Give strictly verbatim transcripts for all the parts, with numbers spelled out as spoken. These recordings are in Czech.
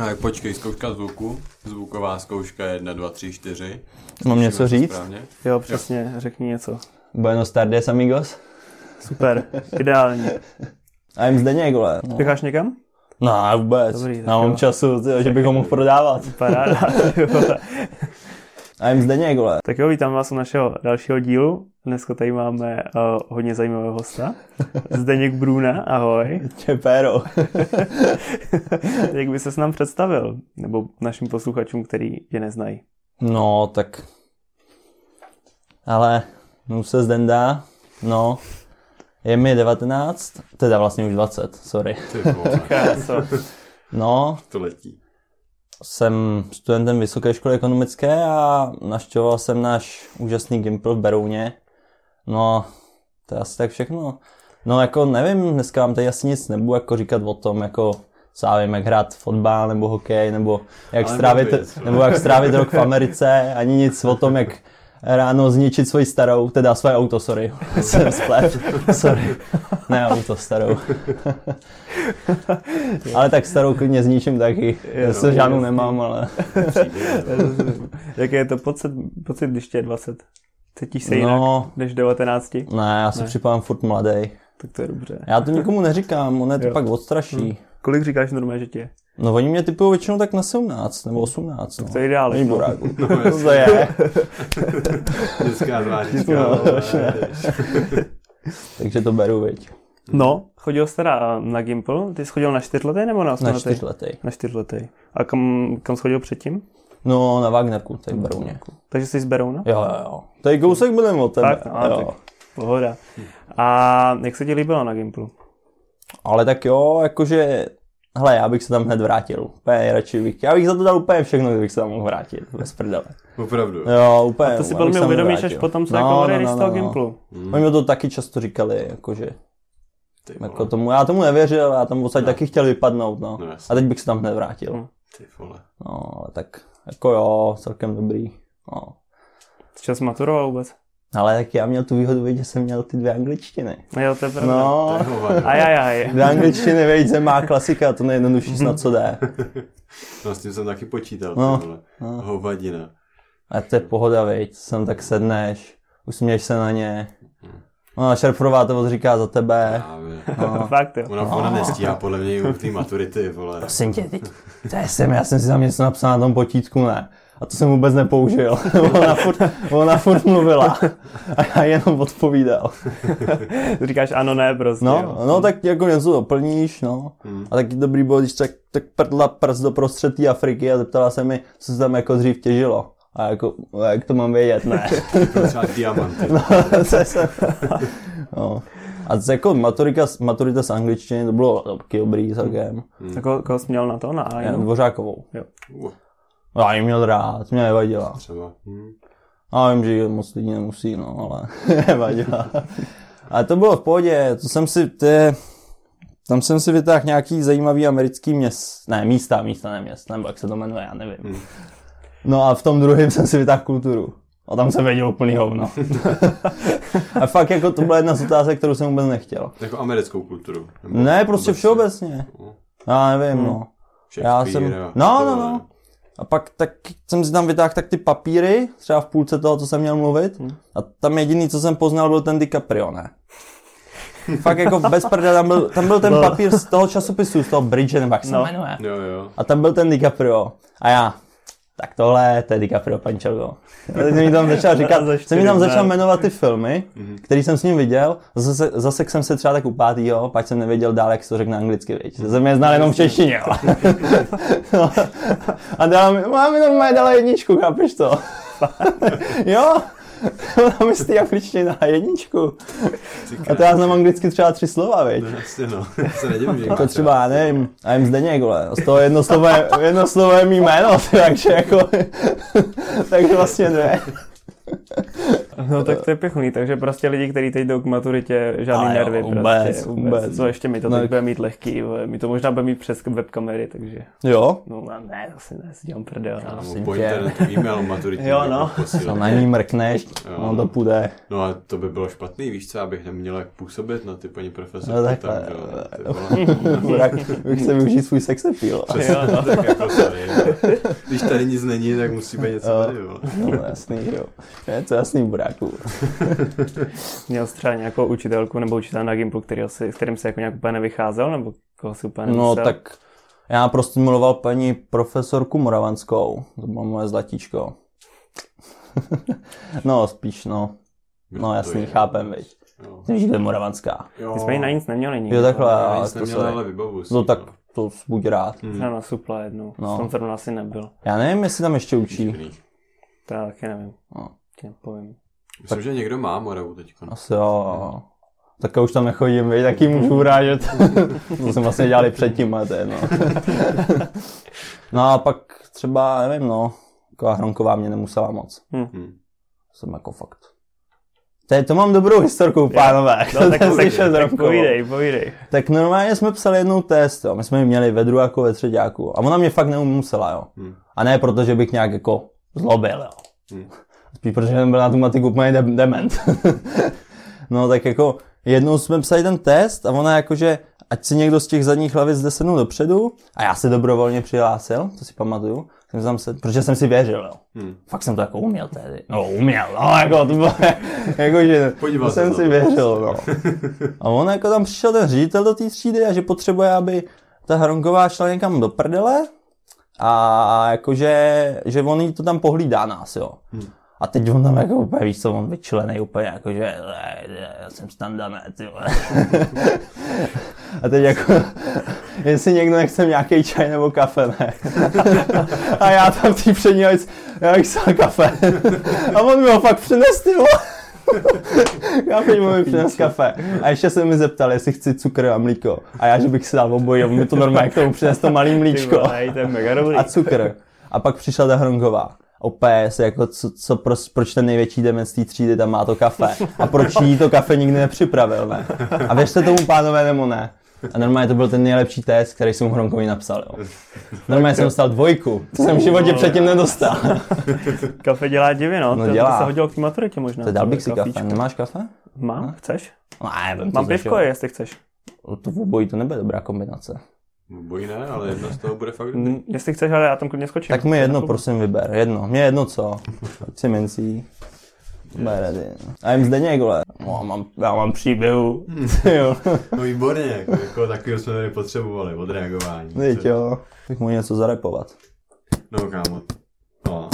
A tak počkej, zkouška zvuku, zvuková zkouška jedna, dva, tři, čtyři. Mám něco říct? Správně? Jo, přesně, jo. Řekni něco. Buenos tardes, amigos. Super, ideální. A jim Zdeněk, vole. No. Spěcháš někam? No, vůbec. Dobrý, mám času, tyjo, že bych ho mohl prodávat. Paráda. A jim Zdeněk, vole. Tak jo, vítám vás u našeho dalšího dílu. Dneska tady máme uh, hodně zajímavého hosta. Zdeněk Brůna, ahoj. Čepéro. Jak by ses nám představil? Nebo našim posluchačům, který tě neznají. No, tak... Ale... No se zdendá. No... Je mi devatenáct, teda vlastně už dvacet, sorry. Ty vole. No, to letí. Jsem studentem Vysoké školy ekonomické a navštěvoval jsem náš úžasný Gympl v Berouně. No, to je asi tak všechno. No, jako nevím, dneska vám tady asi nic nebudu jako říkat o tom, jako sávím, jak hrát fotbal nebo hokej, nebo jak strávit, věc, nebo jak strávit rok v Americe, ani nic o tom, jak ráno zničit svoji starou, teda svoje auto, sorry, jsem splet, sorry, ne auto, starou. Ale tak starou klidně zničím taky, já se žádnou nemám, ale... Jaký je to pocit, pocit, když tě je dvacet? Cítíš se jinak, no, než devatenáct? Ne, já se připadám furt mladej. Tak to je dobře. Já to nikomu neříkám, on je to jo. Pak odstraší. Hmm. Kolik říkáš normálně, že tě je? No oni mě typují většinou tak na sedmnáct nebo osmnáct. Tak to je ideálně. No, no, to je. Dneska zvlášť. No, takže to beru, viď. No, chodil jsi teda na Gympl, ty jsi chodil na čtyřletej nebo na osmletej? Na čtyřletej. Na čtyřletej. A kam, kam jsi chodil předtím? No, na Wagnerku, tady v Berouně. Takže jsi z Berouna? Jo, jo, jo. Tady kousek budem od tebe. Tak, a, jo. Tak, pohoda. A jak se ti líbilo na Gymplu? Ale tak jo, jakože... Hele, já bych se tam hned vrátil, úplně radši bych, já bych za to dal úplně všechno, kdybych se tam mohl vrátit, bez prdele. Opravdu? Jo, úplně. A to si byl mi uvědomíš až potom, co no, jako odejde no, no, z toho no. Gymplu. Mm. Oni mi to taky často říkali, jakože, jako tomu, já tomu nevěřil, já tam vlastně no. taky chtěl vypadnout, no. no a teď bych se tam hned vrátil. No. Ty vole. No, ale tak, jako jo, celkem dobrý, no. Čas maturoval vůbec? Ale tak já měl tu výhodu, že jsem měl ty dvě angličtiny. Jo, to je pravda. No, ajajaj. Dvě angličtiny, věď, má klasika, to nejjednodušší snad co jde. No, s tím jsem taky počítal, no, no. Hovadina. A to je pohoda, věď, sem tak sedneš, usměješ se na ně. No, Šerfrová to říká za tebe. No. Fakt, jo. Ona, ona no. nestíhá podle mě u té maturity, vole. Prosím tě, teď, to je sem, já jsem si tam něco napsal na tom potítku, ne? A to jsem vůbec nepoužil. Ona furt, ona furt mluvila. A já jenom odpovídal. Říkáš ano, ne, prostě. No, no tak jako něco doplníš, no. Hmm. A taky dobrý bylo, když tak, tak prdla prst do prostřed té Afriky a zeptala se mi, co se tam jako dřív těžilo. A jako, jak to mám vědět, ne. Třeba diamanty. No, to jsem... no. A to jako maturita, maturita z angličtiny, to bylo taky dobrý celkem. Hmm. Tak koho jsi měl na to? Na A? Dvořákovou. Jo. Já ji měl rád, mě nevadila. Třeba. Hm. Já vím, že moc lidí nemusí, no, ale nevadila. Ale to bylo v pohodě, to jsem si, ty, tam jsem si vytáhl nějaký zajímavý americký měst, ne, místa, místa, ne měst, nebo jak se to jmenuje, já nevím. Hm. No a v tom druhém jsem si vytáhl kulturu. A tam jsem věděl úplný hovno. A fakt jako to byla jedna z otázek, kterou jsem vůbec nechtěl. Jako americkou kulturu? Ne, prostě všeobecně. Já nevím, hm. no. Já jsem, no, no, no. A pak tak jsem si tam vytáhl tak ty papíry, třeba v půlce toho, co jsem měl mluvit. Hmm. A tam jediný, co jsem poznal, byl ten DiCaprio, ne? Fakt jako bez prdele, tam byl, tam byl ten papír z toho časopisu, z toho Bridget, jak se jmenuje. No. Jo, jo. A tam byl ten DiCaprio. A já, tak tohle, to je DiCaprio, pančelko. Teď mi tam začal říkat, jsem mi tam začal jmenovat ty filmy, který jsem s ním viděl. Zase, zase jsem se třeba tak upátýho, pak jsem nevěděl dál, jak se to řekne anglicky, víč. Jsem je znal jenom v češtině, no. A dala mi, má mi normálně dala jedničku, chápeš to? Jo, ona mi z té angličtiny dala jedničku. A to já znám anglicky třeba tři slova, víč. No, jasně, no. Se nedivím, jako třeba, já nevím, a jim Zdeněk, vole. Z toho jedno slovo je, jedno slovo je mý jméno, takže jako, takže vlastně dvě. No tak to je pěkný, takže prostě lidi, kteří teď jdou k maturitě, žádný jo, nervy vůbec, prostě, vůbec. Co ještě my to teď bude mít lehký, my to možná bude mít přes webkamery, takže... Jo? No ne, zase ne, si dělám prdel. No, po internetu e-mail maturitní. Jo no, no na ní mrkneš, no to půjde. No a to by bylo špatný, víš co, abych neměl jak působit na ty paní profesorky. No takhle, bych se využít svůj sex appeal. Přesně, tak jako tady. Když tady nic není, tak musí být něco tady, jo. No jasný, jo. Je to jasný, Buráku. Měl třeba nějakou učitelku nebo učitele na Gymplu, který si, s kterým se jako nějak úplně nevycházel, nebo koho si úplně nevycházel? No tak já prostě miloval paní profesorku Moravanskou. To bylo moje zlatíčko. No spíš, no. No jasný, chápem, viď. Víš, kde je Moravanská. Ty jsme ji na nic neměli nikdy. Jo takhle, ale to se... No tak to buď rád. Třeba na supla jednou, v tom zrovna asi nebyl. Já nevím, jestli tam ještě učí. To já taky nevím. Nepovím. Myslím, tak... že někdo má Moravu teďko. Asi jo. Tak už tam nechodím, víš, taky můžu urážet. To jsme vlastně dělali předtím, ale to je, no. No a pak třeba, nevím, no, taková Hronková mě nemusela moc. Hmm. Jsem jako fakt. Tady to mám dobrou historku, pánové. No, tak slyšel tak povídej, povídej. Tak normálně jsme psali jednou test, jo. My jsme ji měli ve druháku, ve třeťáku. A ona mě fakt nemusela, jo. Hmm. A ne proto, že bych nějak jako zlobil, jo. Hmm. Spíš protože jsem byl na tu matiku úplně de- dement. No tak jako jednou jsme psali ten test a ona jakože, ať si někdo z těch zadních lavic zde sednul dopředu, a já se dobrovolně přihlásil, to si pamatuju, jsem tam se, protože jsem si věřil, jo. Hmm. Fakt jsem to jako uměl tehdy. No uměl, no jako to bylo, jakože to jsem si věřil, no. A on jako tam přišel ten ředitel do té třídy a že potřebuje, aby ta Hronková šla někam do prdele, a jakože, že on jí to tam pohlídá nás, jo. Hmm. A teď on tam jako úplně, víš co, on vyčlenej úplně jakože, já jsem standardnet, jo. A teď jako, jestli někdo nechce nějaký čaj nebo kafe, ne. A já tam tý přední věc, já bych sám kafe. A on mi ho fakt přines, ty vole. Já teď mu přines kafe. A ještě se mi zeptal, jestli chci cukr a mlíko. A já, že bych si dal obojí, on mi to normálně k tomu přines to malý mlíčko. A cukr. A pak přišla ta Hronková. Opět se jako, co, co, pro, proč ten největší dement z té třídy tam má to kafe? A proč jí to kafe nikdy nepřipravil, ne? A věřte tomu, pánové, nebo ne? A normálně to byl ten nejlepší test, který jsem Hronkovi napsal, jo. Normálně jsem dostal dvojku, to jsem v životě předtím nedostal. Kafe dělá divě, no. No to, dělá. To se hodilo k maturitě možná. To dal bych si kafe. Nemáš kafe? Mám, no? Chceš? No, nevím, mám pivko, jestli chceš. To v obojí to nebude dobrá kombinace. Bojí ne, ale jedno z toho bude fakt dobrý. Jestli chceš, ale já tam klidně skočím. Tak mi jedno, prosím, vyber. Jedno. Mě jedno co? Jsi mincí. Beredy. A jim Zdeněk, vole. No, mám, já mám příběhu. Hmm. Jo. No výborně, jako, jako takového jsme tady potřebovali, odreagování. Víď jo. Tak můžu něco zarepovat. No kámo. No.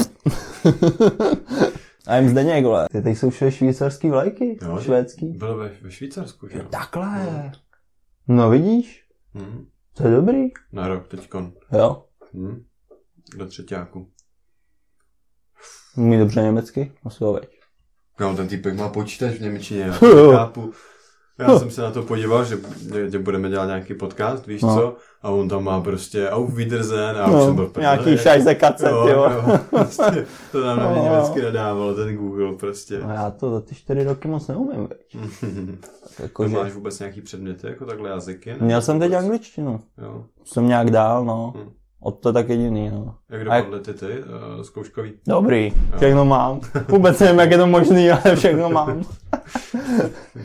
A jim Zdeněk, vole. Ty teď jsou švýcarský vlajky? Jo, švédský? Bylo ve, ve Švýcarsku, že jo? Takhle. No, no vidíš? Hmm. To je dobrý. Na rok teďkon. Jo. Hmm. Do třetíku. Umí dobře německy? Asi ho veď. No, ten týpek má počítač v němčině. Já chápu. Já no. jsem se na to podíval, že, že budeme dělat nějaký podcast, víš no. co? A on tam má prostě auf Wiedersehen a no. už jsem byl prdele. Nějaký šajze kacet, jo. jo. jo. Prostě to tam na mě německy nadávalo, ten Google prostě. No já to za ty čtyři roky moc neumím, veď. Tak jako to že... Máš vůbec nějaký předměty, jako takhle jazyky? Ne? Měl jsem teď vůbec angličtinu. Jo. Jsem nějak dál, no. Hmm. Od to tak jediný, no. Jak dopadly ty ty uh, zkouškový? Dobrý, všechno mám. Vůbec nevím, jak je to možný, ale všechno mám.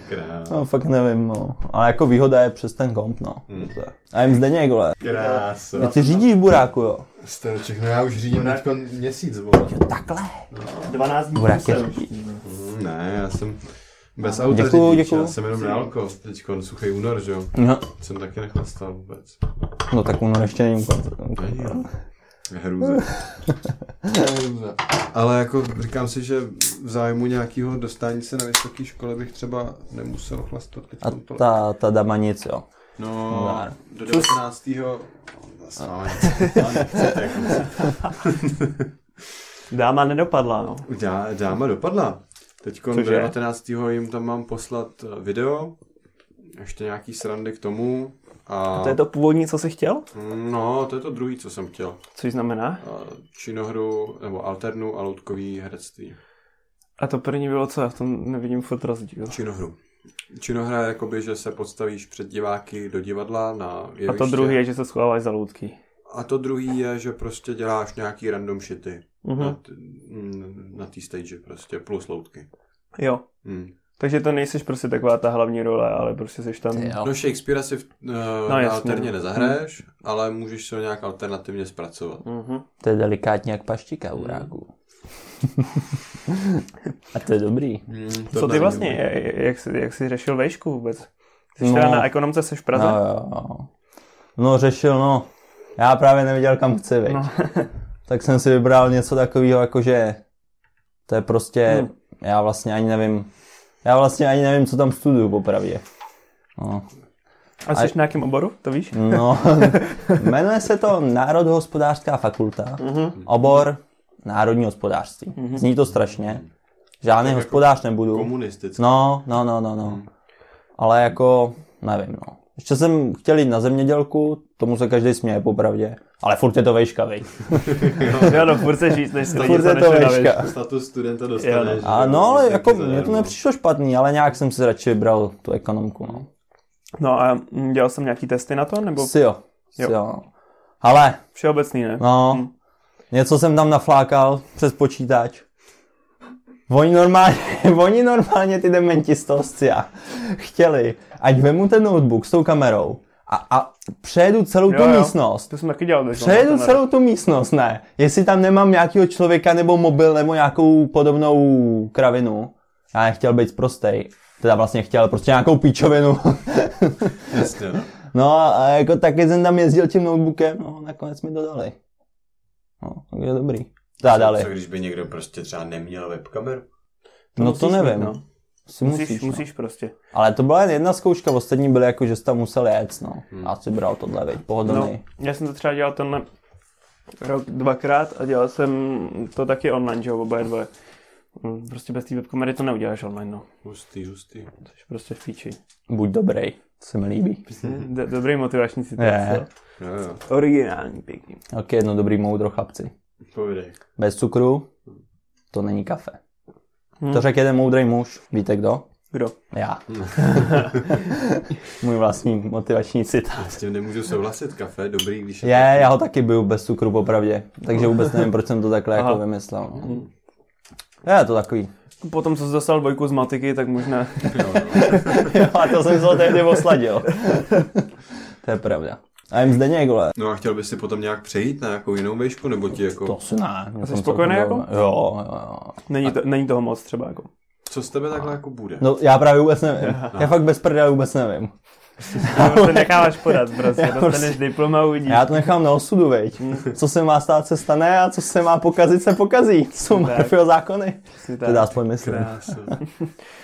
Krás. No fakt nevím, no. Ale jako výhoda je přes ten komp, no. Hmm. A jim Zdeněk, vole. Krása. Ty, ty řídíš, Buráku, jo? Staroček, no já už řídím Burák... teďka měsíc, vole. Jo, takhle? No. dvanáct dní. Burák je řídí. Mm, ne, já jsem... Bez auta děkuju, řidič, děkuju. Já jsem jenom na alkohol, teďkon suchý únor, že jo? No. Jsem taky nechlastal vůbec. No tak únor ještě není úplně. Není, hrůza. Hrůza. Ale jako říkám si, že v zájmu nějakého dostání se na vysoké škole bych třeba nemusel chlastat teďkon tohle. A ta, ta dama nic, jo? No, Dár. Do devatenáctého Zase máme Dáma nedopadla, no. Dá, dáma dopadla. Teď do devatenáctého jim tam mám poslat video, ještě nějaký srandy k tomu. A... a to je to původní, co jsi chtěl? No, to je to druhý, co jsem chtěl. Což znamená? Činohru, nebo alternu a loutkový herectví. A to první bylo co? Já v tom nevidím furt rozdíl. Činohru. Činohra je jakoby, že se podstavíš před diváky do divadla na jeviště. A to druhý je, že se schováváš za loutky. A to druhý je, že prostě děláš nějaký random shity. Uh-huh. Na, t- na té stage prostě, plus loutky. Jo. Hmm. Takže to nejseš prostě taková ta hlavní role, ale prostě seš tam... Jo. No Shakespeare si v, uh, no, na alterně nezahraješ, hmm. ale můžeš se ho nějak alternativně zpracovat. Uh-huh. To je delikátně jak paštika u ráku. A to je dobrý. Hmm, to co ty vlastně, je, jak, jsi, jak jsi řešil vejšku vůbec? Jsi no. teda na ekonomce, jsi v Praze? No, jo, jo. no řešil, no. Já právě nevěděl, kam chci, veď. No. Tak jsem si vybral něco takového, jakože to je prostě, hmm. já vlastně ani nevím, já vlastně ani nevím, co tam studuju popravdě. No. A jsi a... v nějakém oboru, to víš? No, jmenuje se to Národohospodářská fakulta, mm-hmm. obor národní hospodářství. Mm-hmm. Zní to strašně, žádný tak hospodář jako nebudu. Komunistický. No, no, no, no, no. Mm. Ale jako, nevím, no. Ještě jsem chtěl jít na zemědělku, tomu se každý směje popravdě, ale furt je to vejška, vej. Jo, no, furt se žít, než se lidi to vejška. Status studenta dostaneš. A no, ale jako mně to nepřišlo špatný, ale nějak jsem si radši vybral tu ekonomku, no. No a dělal jsem nějaký testy na to, nebo? Si jo, jo. si jo. Ale. Všeobecný, ne? No, hm. něco jsem tam naflákal přes počítač. Oni normálně, oni normálně ty dementi z toho scia chtěli, ať vemu ten notebook s tou kamerou a, a přejedu celou jo, tu jo. místnost. To jsem taky dělal. Přejedu celou tu místnost, ne. Jestli tam nemám nějakého člověka nebo mobil nebo nějakou podobnou kravinu. Já nechtěl být prostej. Teda vlastně chtěl prostě nějakou píčovinu. Jasně. No a jako taky jsem tam jezdil tím notebookem, no nakonec mi to dali. No, tak je dobrý. Co když by někdo prostě třeba neměl webkameru? To no to nevím. Mít, no. Musíš, musíš, no. musíš prostě. Ale to byla jen jedna zkouška, ostatní byly jako, že jsi tam musel jet, no. Hmm. Já si bral tohle, veď, pohodlný. No, já jsem to třeba dělal tenhle rok dvakrát a dělal jsem to taky online, že oba dvoje. Prostě bez té webkamery to neuděláš online, no. Hustý, hustý. To je prostě v píči. Buď dobrý, to se mi líbí. Do, dobrý motivační situace. No, jo. Originální, pěkný. Ok, jedno dobrý moudro, chlapci. Povědej. Bez cukru to není kafe. Hmm. To řekl jeden moudrý muž. Víte kdo? Kdo? Já. Hmm. Můj vlastní motivační citát. S tím nemůžu souhlasit, kafe dobrý, když je... Je, já ho taky byl bez cukru popravdě. Takže vůbec nevím, proč jsem to takhle jako vymyslel. No. Je to takový. Potom, co jsi dostal dvojku z matiky, tak možná... jo, jo, a to jsem se tehdy osladil. To je pravda. A jim Zdeněk, vole. No a chtěl bys si potom nějak přejít na nějakou jinou vejšku, nebo ti jako... To si ne. Jsi spokojený jako? Jo, jo, jo. Není, to, a... není toho moc třeba jako. Co z tebe takhle a... jako bude? No já právě vůbec nevím. Aha. Já fakt bez prdele vůbec nevím. To se necháváš podat, prostě. Já dostaneš diplom a uvidíš. Já to nechám na osudu, veď. Co se má stát, se stane a co se má pokazit, se pokazí. To jsou Murphyho zákony. Teda aspoň myslím.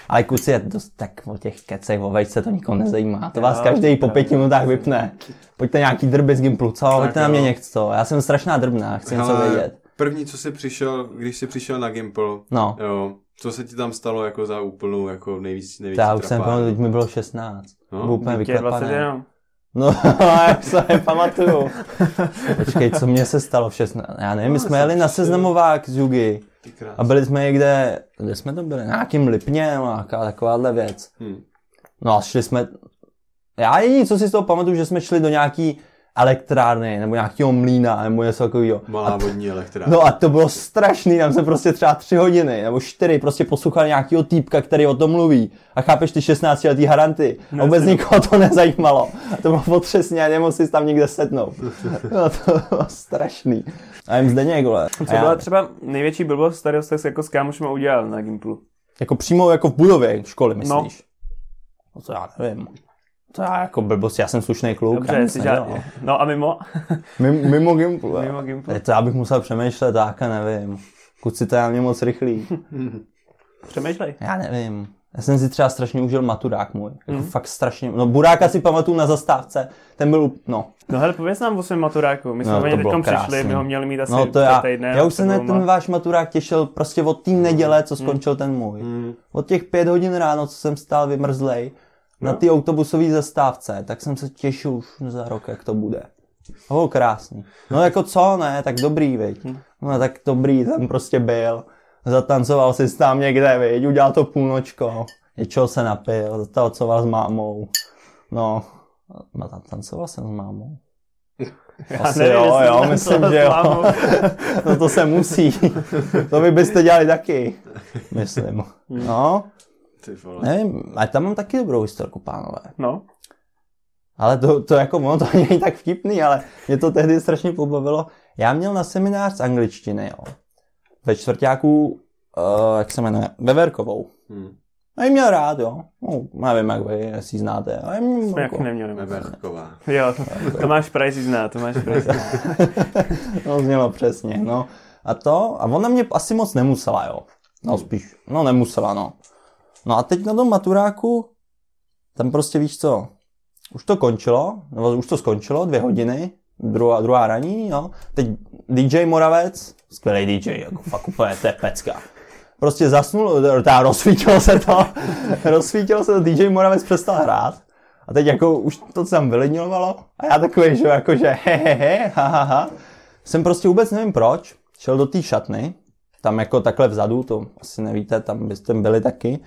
Ale kluci, je dost, tak o těch kecech o vejčce to nikomu nezajímá. To vás každý po pěti minutách vypne. Pojďte nějaký drby z Gymplu, co? Pojďte na mě něco. Já jsem strašná drbná, chci něco vědět. První, co jsi přišel, když jsi přišel na Gympl, no. Jo, co se ti tam stalo jako za úplnou jako nejvíc, nejvíc trapá? Já už jsem pamatuju, teď mi bylo šestnáct. No. Byl úplně vyklepaný. No, já se nepamatuju. Počkej, co mě se stalo v šestnácti? Já nevím, no, my jsme jeli na seznamovák z Jugy a byli jsme někde, kde jsme to byli, nějakým Lipně, nějaká takováhle věc. Hmm. No a šli jsme, já jediný, co si z toho pamatuju, že jsme šli do nějaký elektrárny, nebo nějakého mlýna, nebo něco takového. Malá vodní elektrárna. No a to bylo strašný, tam se prostě třeba tři hodiny, nebo čtyři, prostě poslouchali nějakého týpka, který o tom mluví. A chápeš ty šestnáctiletý haranty. A vůbec nikoho to nezajímalo. A to bylo potřesně a nemohl si tam někde sednout. No to bylo strašný. A jim Zdeněk, vole. Co byla třeba největší blbost, kterou jste jako s kámošima udělal na Gymplu? Jako přímo jako v budově školy, myslíš? No, to já nevím. To já jako blbost, já jsem slušný kluk. Dobře, jsi žádný. No a mimo? Mimo, mimo Gymplu. Mimo Gymplu. To já bych musel přemýšlet, tak a nevím. Kuci, to já mě moc rychlý. Přemýšlej. Já nevím. Já jsem si třeba strašně užil maturák můj. Jako mm. fakt strašně. No buráka si pamatuju na zastávce. Ten byl, no. No hele, pověz nám o svém maturáku. My jsme no, teď tam přišli, my ho měli mít asi no, to já, týdne. Já už jsem na ten váš maturák těšil prostě od té neděle, co skončil mm. ten můj. Mm. Od těch pět hodin ráno, co jsem stál vymrzlej. Na ty autobusové zastávce, tak jsem se těšil už za rok, jak to bude. O, krásný. No jako co, ne, tak dobrý, viď. No tak dobrý, tam prostě byl. zatancoval si tam někde, viď, udělal to půlnočko, něčeho se napil, zatancoval s mámou, no, zatancoval jsem s mámou. Já asi nevím, jo, jo, myslím, že jo. No to se musí. To vy byste dělali taky. Myslím. No. Ty vole. Nevím, ale tam mám taky dobrou historku, pánové. No. Ale to, to jako, ono to není tak vtipný, ale mě to tehdy strašně pobavilo. Já měl na seminář z angličtiny, jo. Ve čtvrťáku, uh, jak se jmenuje, Beverkovou. Hmm. A jim měl rád, jo. No, nevím, jak vy, jestli ji znáte. Jsme jako neměli. Wagnerková. Jo, Tomáš Price ji zná, Tomáš Price ji zná. No, znělo přesně, no. A to, a ona mě asi moc nemusela, jo. No spíš, no nemusela, no. No a teď na tom maturáku, tam prostě víš co, už to končilo, nebo už to skončilo, dvě hodiny, druhá, druhá raní, jo. Teď dý džej Moravec, skvělej dý džej, jako fakt úplně, to je pecka. Prostě zasnul, teda rozsvítilo se to, rozsvítilo se to, dý džej Moravec přestal hrát. A teď jako už to se tam vylidňovalo a já takový, že jakože hehehe, hahaha. Jsem prostě vůbec nevím proč, šel do té šatny, tam jako takhle vzadu, to asi nevíte, tam byste byli taky.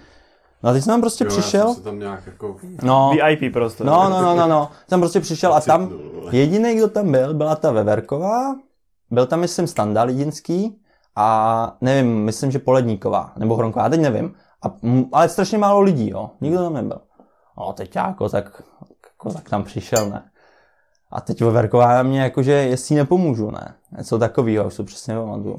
No a teď jsem tam prostě jo, přišel. Já jsem tam nějak jako... No, vé í pé prostě. No, no, no, no, no, tam prostě přišel a tam jediný, kdo tam byl, byla ta Veverková, byl tam, myslím, Standa Lidinský. A nevím, myslím, že Poledníková, nebo Hronková, teď nevím, a, ale strašně málo lidí, jo, nikdo tam nebyl. No teď já jako tak, jako tak tam přišel, ne. A teď Veverková na mě jakože, jestli nepomůžu, ne, něco takovýho, už to přesně pamatuju.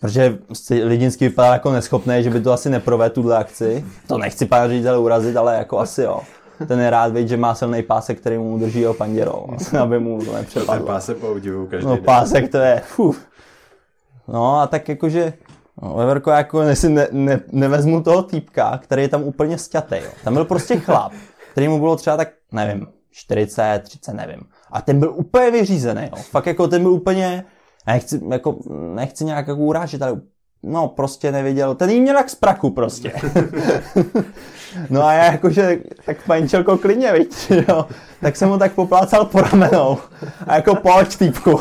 Protože Lidinský vypadal jako neschopný, že by to asi neprovedl tuhle akci, to nechci pana ředitele urazit, ale jako asi jo. Ten je rád, vidět, že má silný pásek, který mu drží jeho panděrou, aby mu to nepřepadlo. Ten pásek používám každý den. No pásek to je, fuf. No a tak jakože, no, Veverko, jako ne, ne, nevezmu toho týpka, který je tam úplně sťatej, jo. Tam byl prostě chlap, který mu bylo třeba tak, nevím, čtyřicet, třicet, nevím. A ten byl úplně vyřízený, jo. Fakt jako ten byl úplně, nechci, jako, nechci nějak jako urážit, ale no prostě nevěděl, ten jí měl tak z praku prostě. No a já jakože, tak paníčelko klidně, viď, jo. Tak jsem ho tak poplácal po ramenou. A jako pojď, týpku.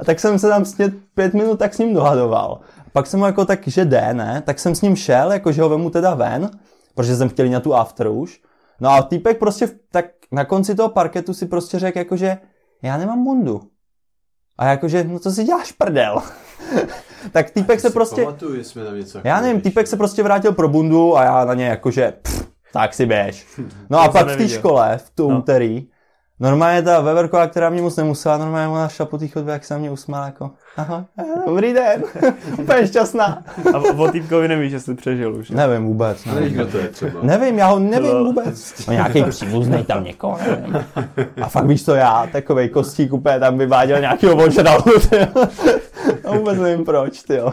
A tak jsem se tam sněd pět minut tak s ním dohadoval. A pak jsem ho jako tak, že jde, ne, tak jsem s ním šel, jakože ho vemu teda ven, protože jsem chtěl na tu after už. No a týpek prostě tak na konci toho parketu si prostě řekl jakože, já nemám bundu. A jakože, no co si děláš, prdel? Tak týpek se prostě... Pamatuju, jsme tam něco... Já nevím, týpek se prostě vrátil pro bundu a já na ně jakože... Pff, tak si běž. No a pak v té škole, v tom úterý, no. Normálně ta Veverková, která mě moc nemusela, normálně ona šla po té chodbě, jak se na mě usmála, jako... Aha, dobrý den, úplně šťastná. A o týpkovi nevíš, jestli přežil už? Ne? Nevím vůbec. Nevím, nevím, to je třeba. Nevím, já ho nevím vůbec. No nějaký příbuzný tam někoho, nevím. A fakt víš to já, takovej kostík úplně tam vyváděl nějakýho ožralu, a vůbec nevím proč, tyjo.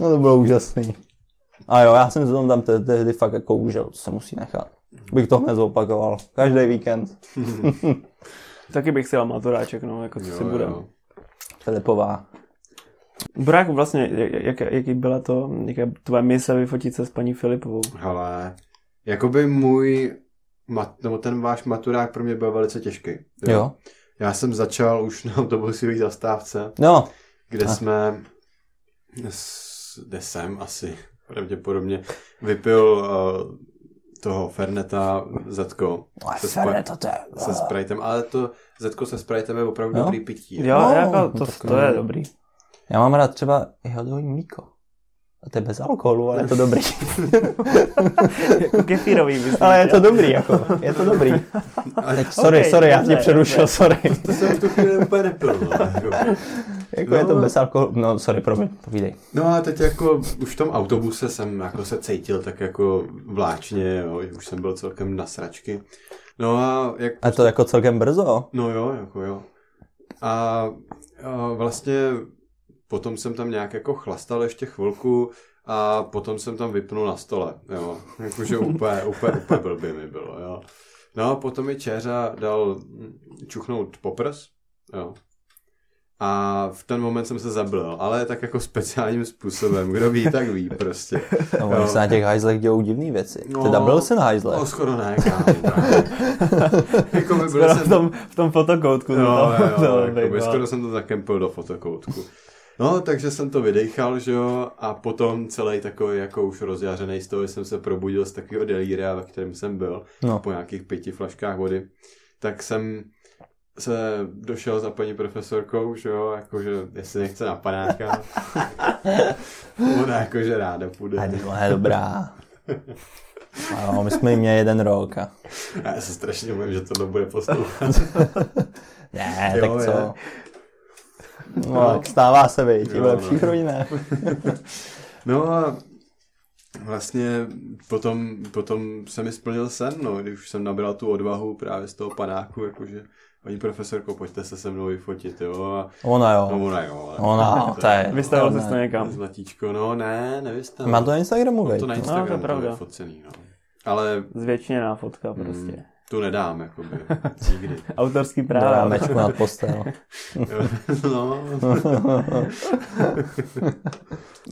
No to bylo úžasný. A jo, já jsem se tam tehdy fakt jako užil, to se musí nechat. Bych to hned zopakoval, každý víkend. Taky bych si dal maturáček, no, jako co jo, si budem. Filipová. Buráku, vlastně, jak, jak, jaký byla to, jaká tvoje mise vyfotit se s paní Filipovou? Hele, jakoby můj, mat, nebo ten váš maturák pro mě byl velice těžký. Jo. Jo. Já jsem začal už na autobusových zastávce. No. Kde a. jsme, kde jsem asi pravděpodobně vypil uh, toho Ferneta Zetko se, spra- se Spritem, ale to Zetko se Spritem je opravdu jo? dobrý pití. Jo, no, jako to, to, to je dobrý. Já mám rád třeba jahodový mlíko. A to je bez alkoholu, ale je to dobrý. Jako kefírový, myslím. Ale je to dobrý, jako. Je to dobrý. Teď, sorry, okay, sorry, já tě přerušil, sorry. To jsem v tu chvíli úplně nepil. Jako no, je to bez alkoholu, no sorry, promiň, povídej. No a teď jako už v tom autobuse jsem jako se cítil tak jako vláčně, jo, už jsem byl celkem na sračky. No a jak... A to jako celkem brzo? No jo, jako jo. A, a vlastně potom jsem tam nějak jako chlastal ještě chvilku a potom jsem tam vypnul na stole, jo. Jakože úplně, úplně, úplně blbý mi bylo, jo. No a potom mi Čeřa dal čuchnout poprs, jo. A v ten moment jsem se zablil, ale tak jako speciálním způsobem, kdo ví, tak ví prostě. No, oni se na těch hajzlech dělou divný věci. No, teda byl jsi na hajzlech? No, skoro ne, jako by skoro jsem... v, tom, v tom fotokoutku. No, no, jo, no, no, no, skoro jsem to zakempil do fotokoutku. No, takže jsem to vydejchal, že jo, a potom celý takový jako už rozjařený z toho, jsem se probudil z takového delíria, ve kterém jsem byl, no. po nějakých pěti flaškách vody, tak jsem se došel za paní profesorkou, že jo, jakože, jestli nechce na panáka, ona jakože ráda půjde. A je dobrá. Ano, my jsme jim měli jeden rok. A... Já se strašně bojím, že tohle bude poslouchat. Ne, jo, tak co? Je. No, no, stává se, viď, i v lepších rodinách. No a vlastně potom, potom se mi splnil sen, no, když už jsem nabral tu odvahu právě z toho panáku, jakože paní profesorko, pojďte se se mnou vyfotit, jo. A... Ona jo. No, ona jo. Ona, to je. Vystavil jsi to někam. Zlatíčko, no ne, nevystavil. Mám to na Instagramu, viď. To na Instagramu, no, to, to je focený, no. Ale... Zvětšená fotka hmm. prostě. Tu nedám, jakoby, nikdy. Autorský práva. Dám mečku nad postel. No.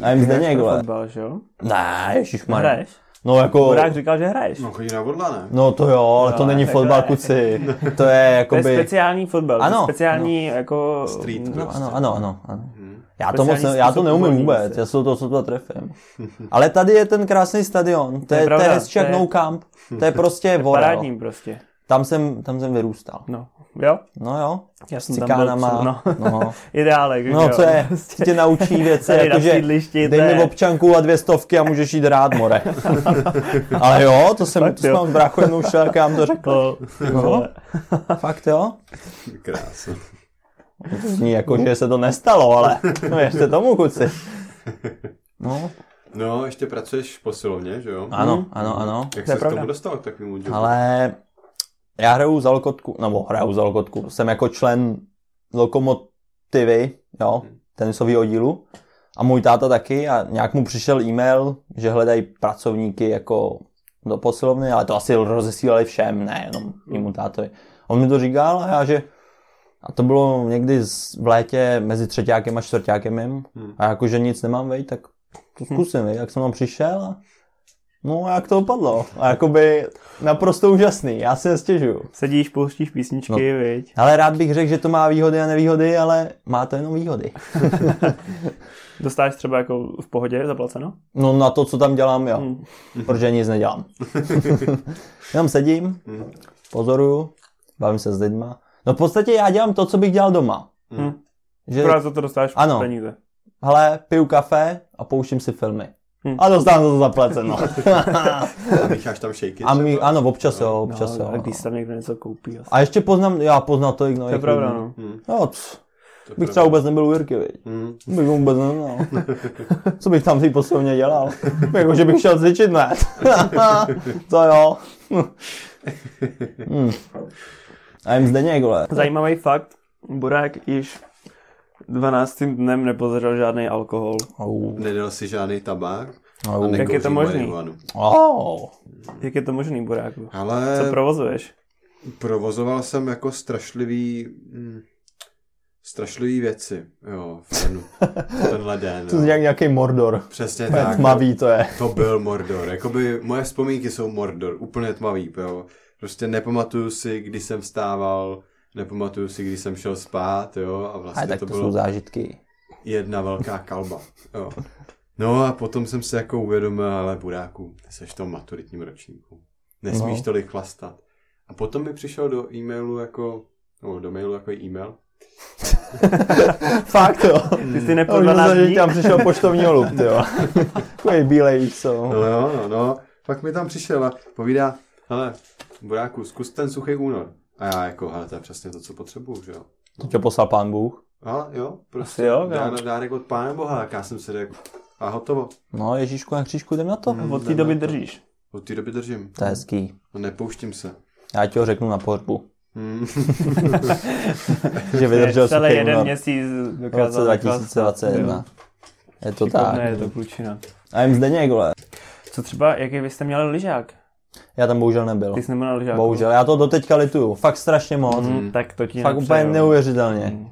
A jim Zdeněk, vole. Fotbal, že jo? Ne, ježišmarja. Hraješ? No jako... Murák říkal, že hraješ. No chodí na vodla, ne? No to jo, ale no, to není fotbal, kuci. To je jakoby... To je speciální fotbal. Ano. Speciální no. jako... Street no, prostě. Ano, ano, ano. ano. Hmm. Já to, moc ne, já to neumím vůbec, já se do toho sotva trefím. Ale tady je ten krásný stadion, to, to je, je Hezčák no camp, to je prostě vorel. Parádním prostě. Tam jsem, tam jsem vyrůstal. No, jo? No jo. Já jsem Cikánama, tam byl psů, no. no. Ideálek. No co je, tě naučí věci, jakože dej mi občanku a dvě stovky a můžeš jít rád, more. Ale jo, to jsem s mám bráchu jednou šel, jak já vám to řekl. No. Fakt jo? Krásný. To zní jako, že se to nestalo, ale no ještě tomu, kuci. No. No, ještě pracuješ v posilovně, že jo? Ano, ano, ano. Jak jsi to k tomu dostal k takovému jobu? Ale já hraju za Lokotku, nebo hraju za Lokotku, jsem jako člen Lokomotivy, jo, tenisového oddílu. A můj táta taky a nějak mu přišel e-mail, že hledají pracovníky jako do posilovny, ale to asi rozesílali všem, ne jenom mému tátovi. On mi to říkal a já, že a to bylo někdy v létě mezi třetíákem a čtvrtíákem jim. Hmm. A jakože nic nemám, vej, tak to zkusím, hmm. vej, jak jsem tam přišel a no jak to dopadlo. A jakoby naprosto úžasný, já si nestěžuju. Sedíš, pouštíš písničky, no. viď. Ale rád bych řekl, že to má výhody a nevýhody, ale má to jenom výhody. Dostáš třeba jako v pohodě zaplaceno? No na to, co tam dělám, jo. Hmm. Protože nic nedělám. Jenom sedím, pozoruju, bavím se s lidma. No v podstatě já dělám to, co bych dělal doma. Hmm. Že... Právě za to dostáváš peníze. Hele, piju kafe a pouštím si filmy. Hmm. A dostávám to zaplaceno. A mícháš tam šejky. A mí... Ano, občas no. jo, občas no, jo. A když tam někdo něco koupí. Asi. A ještě poznám, já poznám to i no. To je pravda, no. Hmm. no c... to bych třeba vůbec nebyl u Jirky, viď. Hmm. Bych vůbec neměl. Co bych tam si poslovně dělal? Jako, že bych šel cvičit, ne? To jo. hmm. A jim Zdeněk, vole. Zajímavý fakt, Burák již dvanáctým dnem nepozřel žádný alkohol. Oh. Nedal si žádný tabák. Oh. Jak je to možný? Oh. Jak je to možný, Buráku? Ale... Co provozuješ? Provozoval jsem jako strašlivý... Hmm. Strašlivý věci, jo, ten, tenhle den. To je nějak nějaký Mordor. Přesně Pět tak. Tmavý to je. To byl Mordor, jakoby moje vzpomínky jsou Mordor, úplně tmavý, jo. Prostě nepamatuju si, kdy jsem vstával, nepamatuju si, kdy jsem šel spát, jo, a vlastně a tak to, to bylo jsou zážitky. Jedna velká kalba, jo. No a potom jsem se jako uvědomil, ale Buráku, jsi v tom maturitním ročníku, nesmíš no. tolik chlastat. A potom mi přišel do e-mailu jako, no do mailu jako e-mail, Fakt jo. Ty jsi nepodlaná dní? Tam přišel poštovní holub, jo. Takový bílej, co? No jo, no. Pak mi tam přišel a povídá, hele, Buráku, zkus ten suchý únor. A já jako, hele, to je přesně to, co potřebuju, že jo. No. To tě poslal pán Bůh? Ale jo, prostě jo, dá, dárek od pána Boha, tak já jsem si řekl a hotovo. No Ježíšku na křížku, jdem na to. Hmm, od té doby držíš? Od té doby držím. To je hezký. No, nepouštím se. Já ti ho řeknu na pohřbu. Hmm. Že vydržel celý suchý jeden únor. Měsíc dokázal dva tisíce dvacet jedna. Je to Šikovné, tak. Ne, je to klučina. A jim Zdeněk, vole. Co třeba, jaký vy jste měli lyžák? Já tam bohužel nebyl. Ty jsi nebyl na lyžáku? Bohužel, já to doteďka lituju. Fakt strašně moc. Mm, tak to ti Fakt nepřeju. Úplně neuvěřitelně. Mm.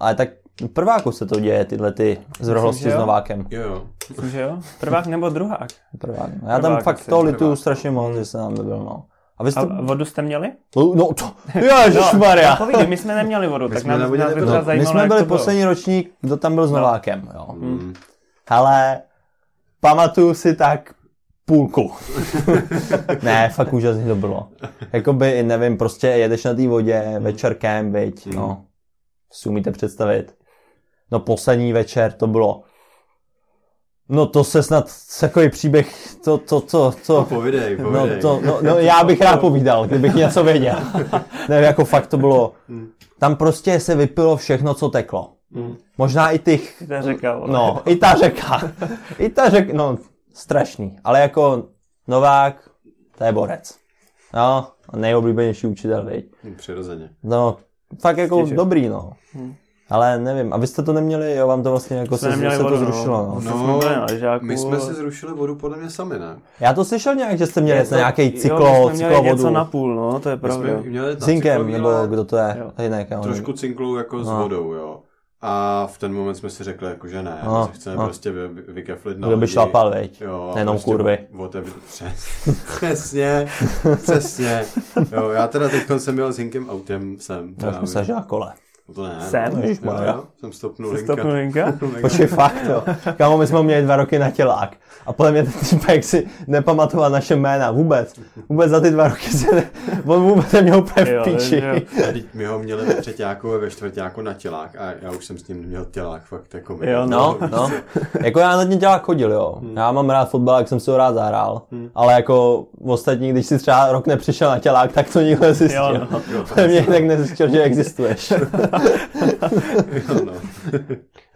Ale tak prváku se to děje, tyhle ty zvrhlosti s Novákem. Jo, jo. Myslím, že jo? Prvák nebo druhák? Prvák. Já Prvák tam fakt to lituju strašně moc, že jsem tam nebyl, no. A, jste... a vodu jste měli? No, to... Ježišmarja. No, my jsme neměli vodu, my tak nás, nebude, nás by to zajímalo. My jsme byli poslední bylo. ročník, kdo tam byl s Novákem. Jo. Hmm. Ale pamatuju si tak půlku. Ne, fakt úžasně to bylo. Jakoby, nevím, prostě jedeš na té vodě večerkem, viď, hmm. no. Si umíte představit. No poslední večer to bylo. No to se snad takový příběh, to, to, to, to. No, povidej, povidej. No, to, no, no já bych rád povídal, kdybych něco věděl. Ne, jako fakt to bylo, tam prostě se vypilo všechno, co teklo. Možná i těch, I ta řeka, no, i ta řeka, i ta řeka, no, strašný, ale jako Novák, to je borec. No, nejoblíbenější učitel, viď. Přirozeně. No, fakt jako Stěžek. Dobrý, no. Hmm. Ale nevím, a vy jste to neměli, jo, vám to vlastně jako se, se vodu, to zrušilo. No, no, no my jsme si zrušili vodu podle mě sami, ne? Já to slyšel nějak, že jste měli něco, nějaký cyklo, jo, my jsme měli něco na půl, no, to je pravda. Cinkem, nebo kdo to je? Jinak, jo, trošku cinklou jako no. s vodou, jo. A v ten moment jsme si řekli, jako, že ne, no, že chceme no. prostě vy, vy, vykeflit na lidi. Kdo by šlapal, veď? Jenom prostě kurvy. Otevř... přesně, přesně. Jo, já teda teď jsem jel s Hinkem autem sem. Já jsem se žákole. To ne. Jsem? Jo, jsem stopnul linka. Stopnul linka? Počkej, fakt jo. Kámo, my jsme měli dva roky na tělák. A podle mě ten týpek si nepamatoval naše jména. Vůbec. Vůbec za ty dva roky se ne... On vůbec neměl úplně v píči. My ho měli ve třeťáku ve čtvrťáku na tělák a já už jsem s ním neměl tělák fakt jako my. Jo, no, no. no. Jako já na ten tělák chodil, jo. Hmm. Já mám rád fotbal, jak jsem si ho rád zahrál. Hmm. Ale jako ostatní, když si třeba rok nepřišel na tělák, tak to nikdo nezjistil. Jo, no. jo, mě tak nezjistil, že existuješ.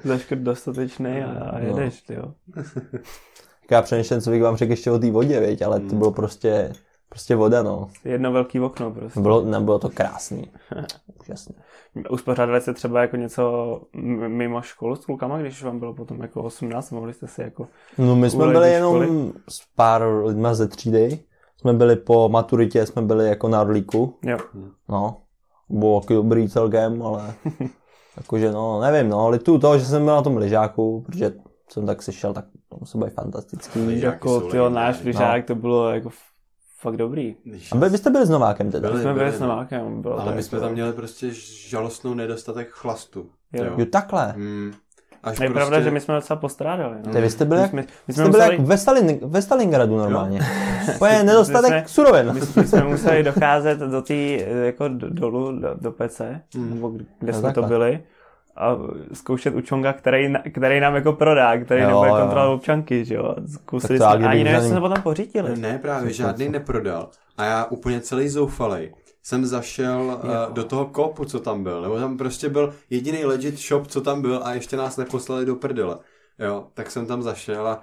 Zaškrt dostatečný a, a jedeš, no. Jo. Já přemýšlím, co bych vám řekl ještě o té vodě, věď, ale to bylo prostě, prostě voda, no. Jedno velký okno prostě. Bylo, nebylo to krásný. Úžasný. Uspořádali jste třeba jako něco mimo školu s klukama, když vám bylo potom jako osmnáct, mohli jste si jako... No my jsme byli jenom s pár lidma ze třídy, jsme byli po maturitě, jsme byli jako na Orlíku. Jo. No. Bylo taky dobrý celkem, ale jakože no, nevím, no, lituju toho, že jsem byl na tom lyžáku, protože jsem tak sešel, tak to musel být fantastický. Lyžáky jako, tyjo, náš lyžák, no. To bylo jako fakt dobrý. A by, vy jste byli s Novákem teda? Byli, jsme byli, byli s Novákem. Bylo ale tak, my jsme tam měli prostě žalostnou nedostatek chlastu. Jo, jo takhle. Mm. Až je prostě... pravda, že my jsme docela postrádali. No. Te, vy jste byli, jak, my jsme, my jsme jste byli museli... jak ve, Stalin, ve Stalingradu normálně. To je nedostatek my jsme, surovin. My jsme, my jsme museli docházet do tý, jako dolů, do, do pece, mm. nebo kde no jsme takhle. To byli. A zkoušet u Čonga, který, který nám jako prodá, který jo, nebude kontrolovat občanky, že jo. Zkusili jsme, ani nevím, že jsme potom pořídili. Ne, právě, žádný neprodal. A já úplně celý zoufalej. Jsem zašel uh, do toho kopu, co tam byl, nebo tam prostě byl jediný legit shop, co tam byl a ještě nás neposlali do prdele, jo, tak jsem tam zašel a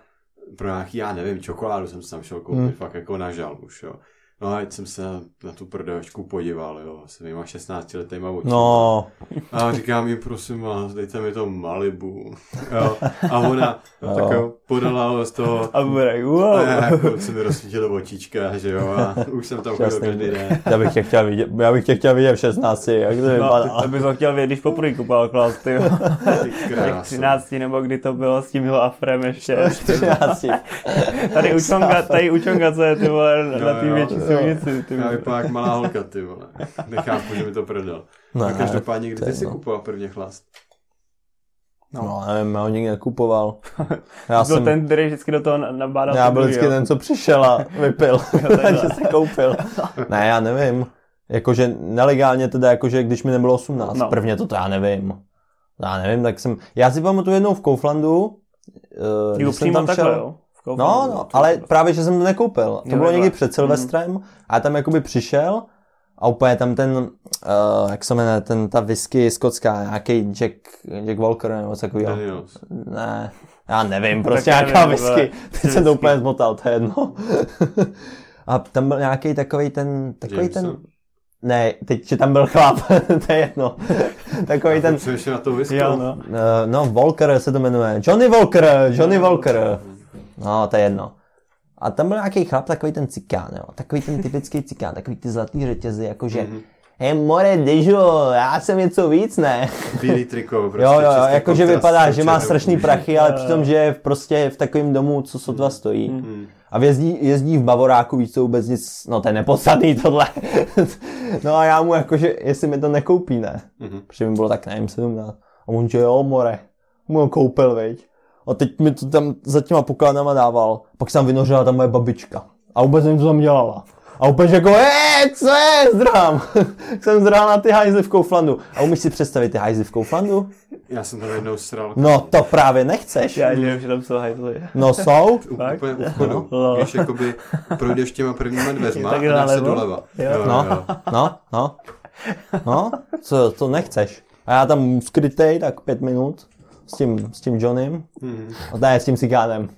pro nějaký, já nevím, čokoládu jsem se tam šel koupit, hmm. fakt jako na žal už, jo. No a jsem se na, na tu prodavačku podíval, jo, s mýma šestnáctiletýma očima. No. A říkám jim, prosím vás, dejte mi to Malibu. Jo. A ona no, tak jo, podala z toho. A bude, wow. A já jako, se mi rozsvítilo očička, že jo, a už jsem tam chodil každý den. Já bych tě chtěl vidět, já bych tě chtěl vidět v šestnácti, jak to vypadá. No, já bych ho chtěl vidět, když poprvé kupal klas, ty jo. Tak třinácti, nebo kdy to bylo s tím jeho afrem ještě. třinácti. Tady učonka, tady učonka, co je, ty vole, na no, tým větší. Já vypadá jak malá holka, ty vole. Nechápu, že mi to prodal. No, a každopádně, kdy ty jsi no. kupoval prvně chlast? No, no nevím, já ho nikdy nekupoval. Já byl jsem... ten, který vždycky do toho nabádal. Já byl vždycky jo. ten, co přišel a vypil. Takže se koupil. Ne, já nevím. Jakože nelegálně teda, jakože když mi nebylo osmnáct. No. Prvně to, to já nevím. Já nevím, tak jsem... Já si pamatuju jednou v Kauflandu. Jo, přímo tam takhle, šel... jo. No, no, ale právě, že jsem to nekoupil. To bylo někdy před Silvestrem a já tam jakoby přišel a úplně tam ten, uh, jak se jmenuje, ten, ta whisky skotská, nějaký Jack, Jack Walker nebo takový. Ne, já nevím, prostě nějaká whisky. Teď jsem to úplně zmotal, to je jedno. A tam byl nějaký takový ten, takový ten... Ne, teď, že tam byl chlap, to je jedno. Takový ten... Přemýšlím na tu whisky. No, Walker se to jmenuje. Johnnie Walker, Johnnie Walker. No, to je jedno. A tam byl nějaký chlap, takový ten cikán, jo. Takový ten typický cikán, takový ty zlatý řetězy, jakože mm-hmm. je more dežo, já jsem něco víc, ne? Bílý triko, prostě. Jo, jo, jakože vypadá, že má strašný prachy, ale přitom, že je prostě v takovém domu, co sotva stojí. Mm-hmm. A jezdí, jezdí v bavoráku, víš co, vůbec nic, no to je nepodstatný tohle. No a já mu jakože, jestli mi to nekoupí, ne? Mm-hmm. Protože mi bylo tak, nevím, sedmnáct. A on že jo, more, mu ho koupil, viď? A teď mi to tam za těma pokladnama dával. Pak se tam vynořila ta moje babička. A vůbec nevím, co tam dělala. A úplně jako, hej, co je, zdrám. Jsem zdrál na ty hajzly v Kauflandu. A umíš si představit ty hajzly v Kauflandu? Já jsem tam jednou sral. No to právě nechceš. Já nevím, že tam jsou hajzly. No jsou. Úplně u vchodu. No. Víš, jakoby projdeš těma prvníma dveřma a dáš se doleva. Jo. No, jo. no, no, no, co to nechceš. A já tam skrytej tak pět minut. S tím, s tím Johnnym. Hmm. A ne, s tím cikánem.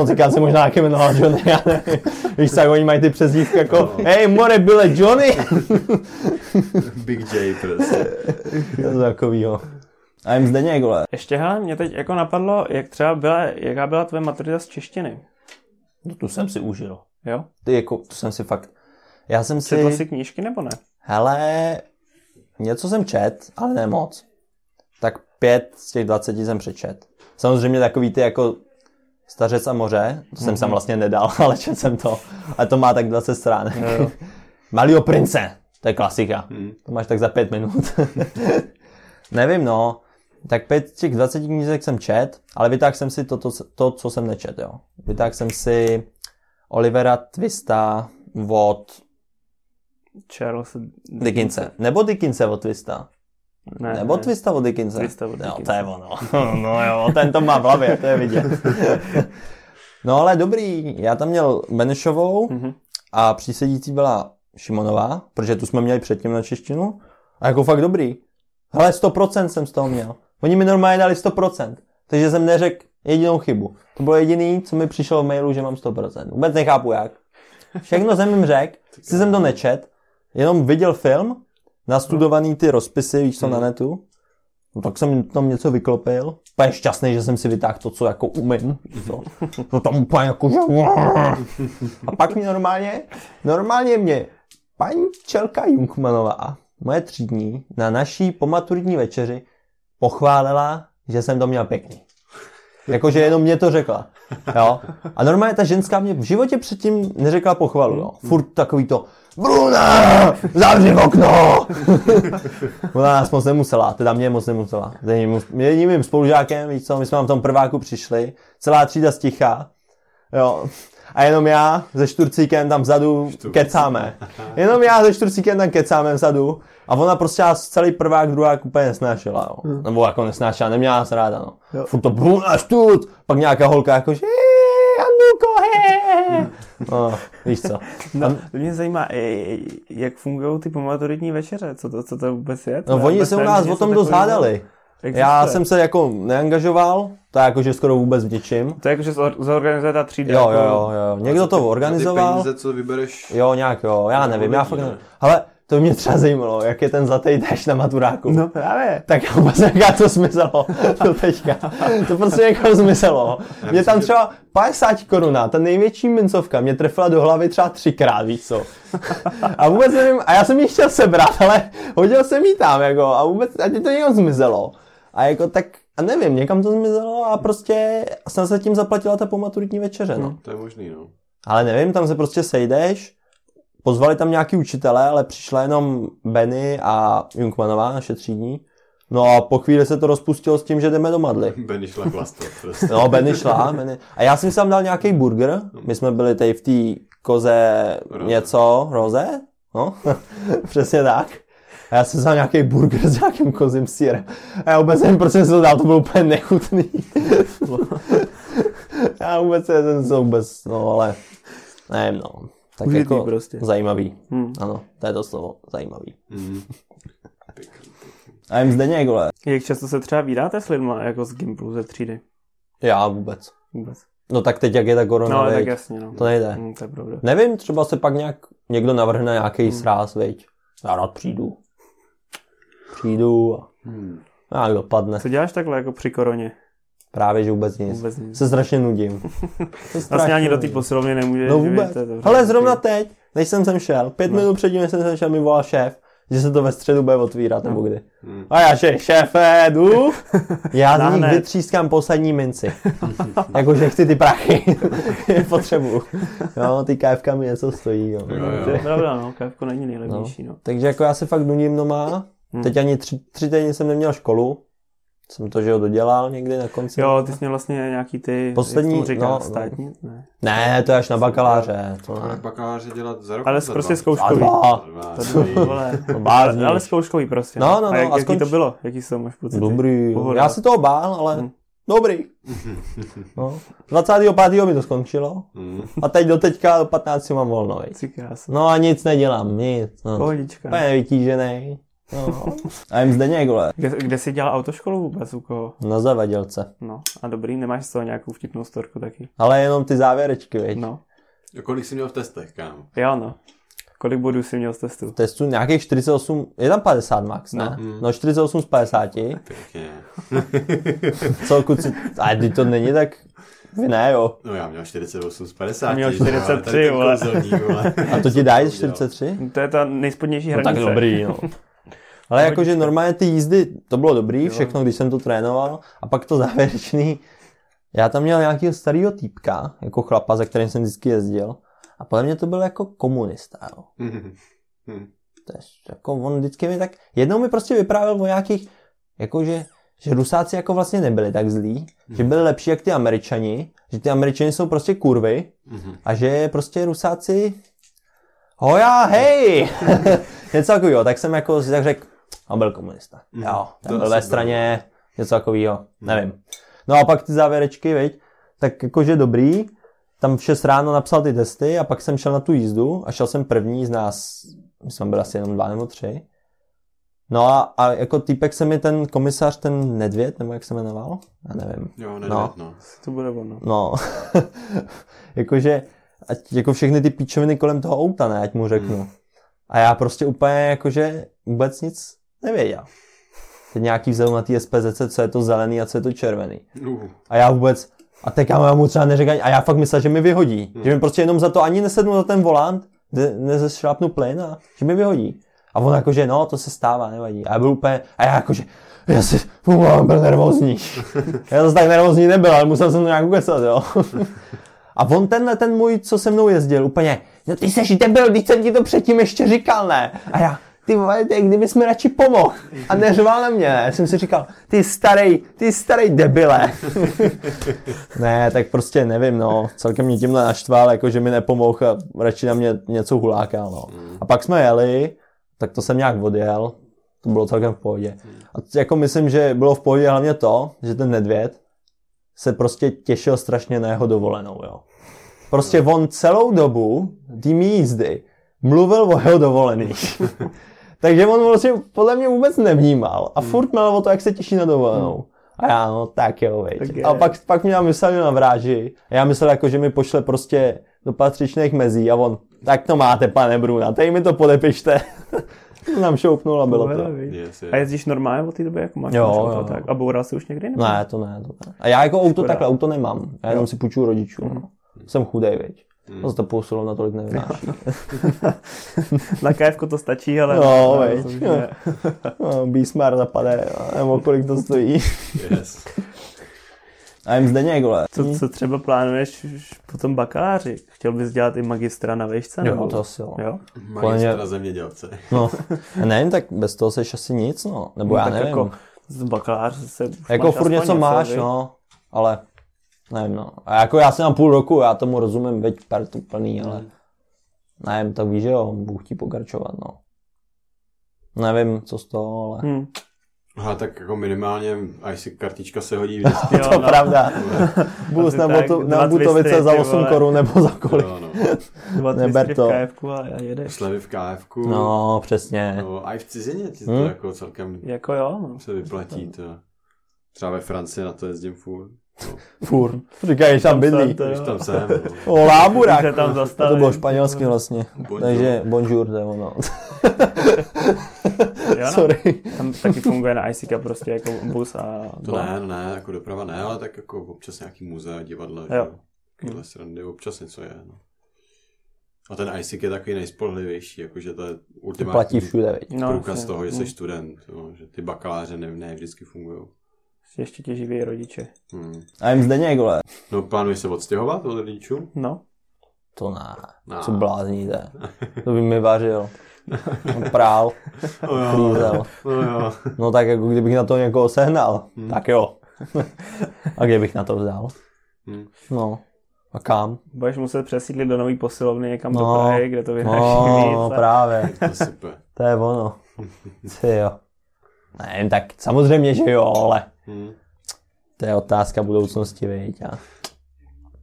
On cikán se možná taky jmenoval Johnny, já nevím. Víš tak, oni mají ty přezdívky jako no. Hej, more, byle Johnny! Big J prostě. To takovýho. A jim Zdeněk, vole. Ještě, hele, mě teď jako napadlo, jak třeba byla, jaká byla tvoje maturita z češtiny. No tu jsem si užil. Jo? Ty jako, tu jsem si fakt... Já jsem si... Četl si knížky nebo ne? Hele, něco jsem čet, ale ne moc. Tak pět z těch dvaceti jsem přečet. Samozřejmě takový ty jako Stařec a moře, to jsem mm-hmm. sem vlastně nedal, ale čet jsem to. A to má tak dvacet stránek. No, no. Malýho prince, to je klasika. Mm. To máš tak za pět minut. Nevím, no. Tak pět z těch dvaceti knížek jsem čet, ale vytáhl jsem si to, to, to co jsem nečet, jo. Vytáhl jsem si Olivera Twista od Charles Dickense. Nebo Dickense od Twista. Ne, Nebo ne. Twista od Dickensa. Twista od Dickensa. No, to je ono. No jo, ten to má v hlavě, to je vidět. No ale dobrý, já tam měl Benšovou mm-hmm. a přísedící byla Šimonová, protože tu jsme měli předtím na češtinu. A jako fakt dobrý. Hele, sto procent jsem z toho měl. Oni mi normálně dali sto procent, takže jsem neřekl jedinou chybu. To bylo jediný, co mi přišlo v mailu, že mám sto procent. Vůbec nechápu jak. Všechno jsem jim řekl, si jsem to nečet, jenom viděl film, nastudovaný ty rozpisy, víš co, hmm. na netu. No, tak jsem tam něco vyklopil. Úplně šťastný, že jsem si vytáhl to, co jako umím. To, to tam úplně jako... A pak mi normálně, normálně mě paní Čelka Jungmanová, moje třídní, na naší pomaturitní večeři pochválila, že jsem to měl pěkný. Jakože jenom mě to řekla. Jo? A normálně ta ženská mě v životě předtím neřekla pochvalu. Jo? Furt takový to... Bruna, zavři okno! Ona nás moc nemusela, teda mě moc nemusela. Mě jedním mým spolužákem, víš co, my jsme v tom prváku přišli, celá třída stichá, jo. A jenom já se Šturcíkem tam vzadu Štur. kecáme. Jenom já se Šturcíkem tam kecáme vzadu a ona prostě celý prvák, druhák úplně nesnášela, jo. Hmm. Nebo jako nesnášela, neměla nás ráda, no. Jo. Furt to Bruna, Šturc! Pak nějaká holka jako, že Anduko, he! No, víš co. No, An... mě zajímá, jak fungují ty pomaturitní večeře, co to, co to vůbec je? No, oni se u nás o tom dost hádali. Já jsem se jako neangažoval, to je jakože skoro vůbec v něčím. To je jakože zorganizuje ta třída. Jo, jo, jo, jo. Někdo to organizoval. Ty peníze, co vybereš? Jo, nějak, jo, já nevím, já fakt nevím. Ale to mě třeba zajímalo, jak je ten zlatý déšť na maturáku. No právě. Tak já vůbec nějaká to smyselo, to teďka. To prostě někoho smyselo. Mě tam třeba padesát koruna, ta největší mincovka, mě trefila do hlavy třeba třikrát, víš co. A vůbec nevím, a já jsem ji chtěl sebrat, ale hodil jsem ji tam, jako, a vůbec, a mě to někoho zmizelo. A jako tak, a nevím, někam to zmizelo a prostě jsem se tím zaplatila ta pomaturitní večeře, no. Hmm, to je možný, no. Ale nevím, tam se prostě sejdeš, pozvali tam nějaký učitele, ale přišla jenom Benny a Jungmanová, naše třídní. No a po chvíli se to rozpustilo s tím, že jdeme do madly. Benny šla plastat prostě. No, Benny šla. Benny. A já jsem si tam dal nějaký burger. My jsme byli tady v té Koze Rose. něco, Rose? No, přesně tak. A já jsem vzal nějaký burger s nějakým kozím sýrem. A já vůbec nevím, proč jsem si to dal, to bylo úplně nechutný. Já vůbec nevím, co vůbec, no ale nevím, no. Tak užitý jako prostě. Zajímavý. Hmm. Ano, to je to slovo, zajímavý. Hmm. A jim Zdeněk, vole. Jak často se třeba vídáte s lidma jako z Gymplu ze třídy? Já vůbec. Vůbec. No tak teď, jak je ta korona, no, tak jasně, no. To nejde. Hmm, to je pravda. Nevím, třeba se pak nějak někdo navrhne nějaký hmm. sráz, veď. Já rád přijdu. Přijdu a hmm. nějak dopadne. Co děláš takhle jako při koroně? Právě, že vůbec nic. Vůbec nic. Se strašně nudím. Se strašně vlastně ani nudím. Do té posilovny nemůžeš. No vůbec. Hele, zrovna teď, než jsem sem šel, pět no. minut předtím, než jsem sem šel, mi volal šéf, že se to ve středu bude otvírat, no. Nebo kdy. Hmm. A já že šéfe, jdu, já z nich vytřískám poslední minci. Jakože chci ty prachy, je potřebuju. No, ty kávka mi něco stojí. Jo. Jo, jo. To je pravda, no, kávko není nejlevnější. No. No. Takže jako já se fakt duním doma, hmm. teď ani tři, tři týdny jsem neměl školu, jsem to, že ho dodělal někdy na konci. Jo, ty jsi měl vlastně nějaký ty, poslední, jak říkám, no, státní? Ne. ne, to je až na bakaláře. To ne. Bakaláře dělat za rok? Ale za prostě zkouškový. Ale zkouškový prostě. No, no, no. A, jak, a jaký to bylo? Jaký jsou, máš pocity? Dobrý. Pohodlá. Já se toho bál, ale hmm. dobrý. No. dvacátého pátého mi to skončilo. Hmm. A teď do teďka do patnácti mám volno. No a nic nedělám, nic. No. Pohodička. To je nevytížený. No. A jim Zdeněk, vole. Kde, kde jsi dělal autoškolu vůbec, u koho? Na Zavadělce. No a dobrý, nemáš z toho nějakou vtipnou storku taky? Ale jenom ty závěrečky, viď? No. A kolik jsi měl v testech, kámo? Jo, no. Kolik bodů jsi měl z testu? V testu nějakých čtyřicet osm, je tam padesát max, ne? No, no čtyřicet osm z padesát. Pěkně. Co, kuci, ale teď to není tak... Vy ne, jo. No já měl čtyřicet osm z padesát. Měl čtyřicet tři, vole. A to ti dají čtyřicet tři? To je ta nejspodnější hranice. No tak dobrý, jo. Ale jakože normálně ty jízdy, to bylo dobrý, všechno, když jsem to trénoval. A pak to závěrečný, já tam měl nějakého starého týpka, jako chlapa, za kterým jsem vždycky jezdil. A podle mě to byl jako komunista, jo. Jako on vždycky mi tak, jednou mi prostě vyprávěl o nějakých, jakože, že Rusáci jako vlastně nebyli tak zlí, že byli lepší jak ty Američani, že ty Američani jsou prostě kurvy a že prostě Rusáci, hoja, hej! Něco takovýho, tak jsem jako si tak řekl, on byl komunista. Jo, tam byl ve straně, něco takovýho, nevím. No a pak ty závěrečky, viď, tak jakože dobrý, tam v šest ráno napsal ty testy a pak jsem šel na tu jízdu a šel jsem první z nás, my jsme byli asi jenom dva nebo tři. No a, a jako týpek se mi ten komisař, ten Nedvěd, nebo jak se jmenoval, já nevím. Jo, Nedvěd, no. no. To bude ono. No, jakože, ať jako všechny ty píčoviny kolem toho auta, ne, ať mu řeknu. Hmm. A já prostě úplně jakože vůbec nic nevěděl. Teď nějaký vzal na té S P Z C, co je to zelený a co je to červený. A já vůbec, a teď já mu třeba neřekl, a já fakt myslel, že mi vyhodí. Hmm. Že mi prostě jenom za to ani nesednu za ten volant, nezešlápnu plyn a že mi vyhodí. A on jakože, no, to se stává, nevadí. A já byl úplně, a já jakože, já si, půj, byl nervózní. Já to tak nervózní nebyl, ale musel jsem to nějak ukecat, jo. A on tenhle, ten můj, co se mnou jezdil, úplně, no ty seš debil, když jsem ti to předtím ještě říkal, ne? A já, ty vole, kdybys mi radši pomohl a neřval na mě, ne? Jsem si říkal, ty starý, ty starý debile. Ne, tak prostě nevím, no, celkem mě tímhle naštval, jakože mi nepomohl a radši na mě něco hulákal, no. A pak jsme jeli, tak to jsem nějak odjel, to bylo celkem v pohodě. A jako myslím, že bylo v pohodě hlavně to, že ten Nedvěd se prostě těšil strašně na jeho dovolenou, jo. Prostě on celou dobu tým jízdy mluvil o jeho dovolených. Takže on vlastně podle mě vůbec nevnímal a furt měl o to, jak se těší na dovolenou. A já, no tak jo, veď. Okay. A pak, pak mě myslel na vráži a já myslel jako, že mi pošle prostě do patřičných mezí a on, tak to máte, pane Brůna, tady mi to podepište. Nám šoupnul a bylo to. A jezdíš normálně od té doby, jako máš auto tak? A boural jsi už někdy? Nebo? Ne, to ne, to ne. A já jako auto takhle, auto nemám. Já jenom si půjču rodičů. Mm. Jsem chudej, viď. Mm. To za to působilo natolik nevynáší. Na kávku to stačí, ale... No, viď. No, Bísmar napadne, nebo kolik to stojí. Yes. A jim Zdeněk, vole. Co, co třeba plánuješ po tom bakaláři? Chtěl bys dělat i magistra na výšce? Jo, nebo? To asi jo. jo? Magistra na zemědělce. No, nevím, tak bez toho seš asi nic, no. Nebo no, já nevím. Jako z bakaláře se... Jako furt něco máš, věc, no. Ale nevím, no. A jako já jsem na půl roku, já tomu rozumím, veď partu plný, ale... Nevím, tak víš, že jo, Bůh ti pokračovat, no. Nevím, co z toho, ale... Hmm. Aha, tak jako minimálně, až si kartička se hodí vždycky. To je no, pravda. Bůz na, botu, na Butovice za osm korun nebo za kolik. No, no. Neber to. Slevy v KFku. No, přesně. No, a i v cizině ti hmm? to jako celkem jako jo, no. se vyplatí. To. Třeba ve Francii na to jezdím furt. No. Furt. Říkají, tam bydlí. Když tam jsem. No. O, láburák. To bylo španělsky vlastně. Bonjour. Takže bonjour, to je ono. Jo, sorry. Tam taky funguje na I C K prostě jako bus a... To bol. ne, ne, jako doprava ne, ale tak jako občas nějaký muzea, divadla, jo. Že? Srandy, občas něco je, no. A ten Isaac je takový nejspolehlivější, jakože to je ultimátní průkaz no, toho, že jsi hmm. student, jo, že ty bakaláře ne, ne vždycky fungují. Ještě tě živí rodiče. Hmm. A jim Zdeněk, vole. No, plánuješ se odstěhovat od rodičů? No. To ne, nah. Co blázníte. To by mi vařil. On prál, no, klízel. No, jo. No tak jako kdybych na to někoho sehnal, hmm. tak jo. A kde bych na to vzal? Hmm. No. A kam? Budeš muset přesídlit do nový posilovny někam no, do Prahy, kde to vyhráš no, víc. No, a... právě. To, super. To je ono. Co jo. Nevím, tak samozřejmě, že jo, ale hmm. to je otázka budoucnosti, viď? A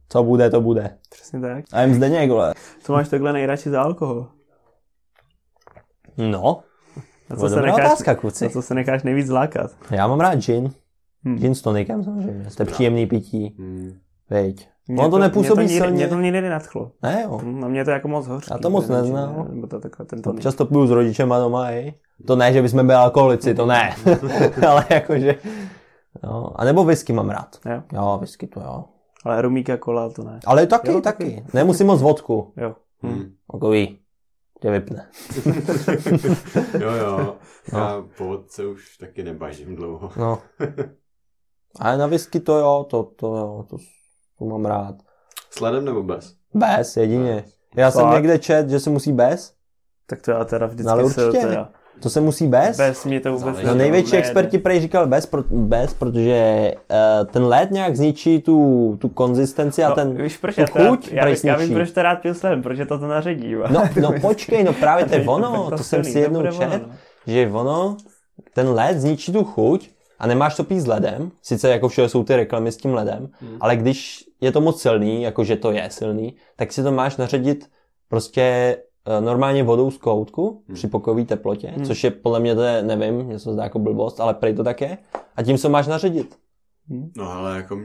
co bude, to bude. Přesně tak. A jim Zdeněk, vole. Co máš takhle nejradši za alkohol? No. Na co, se necháš, otázka, na co se necháš nejvíc zlákat? Já mám rád gin. Hmm. Gin s tonikem samozřejmě. To je příjemný pití. Hmm. Viď. Ono to nepůsobí silně. Mě to nikdy nenadchlo. Ne jo. Na mě to jako moc hořký. Já to moc neznám. Ne, to to často piju s rodičema doma, hej. To ne, že bychom byli alkoholici, to ne. Ale jakože... No. A nebo whisky mám rád. Jo, jo whisky to jo. Ale rumíka, kola to ne. Ale taky, jo, taky. taky. Nemusím moc vodku. Jo. Hmm. Takový. Tě vypne. jo, jo. Já no. po vodce už taky nebažím dlouho. No. Ale na whisky to jo, to, to jo, to... To mám rád. S ledem nebo bez? Bez, jedině. Já Fakt? jsem někde čet, že se musí bez. Tak to já teda vždycky se teda... To se musí bez? Bez, mě to vůbec no, největší expert ti prej říkal bez, pro, bez protože uh, ten led nějak zničí tu, tu konzistenci a no, ten víš, proč, tu chuť teda, prej já, já vím, proč to rád pil s ledem, protože to to naředí. No, no počkej, no právě to je ono, to, to jsem si jednou čet, ono. že ono, ten led zničí tu chuť. A nemáš to pít s ledem, sice jako všude jsou ty reklamy s tím ledem, hmm. ale když je to moc silný, jakože to je silný, tak si to máš naředit prostě normálně vodou z kohoutku hmm. při pokojové teplotě, hmm. což je podle mě to je, nevím, mě se zdá jako blbost, ale prej to tak je. A tím se máš naředit. Hmm. No ale jako...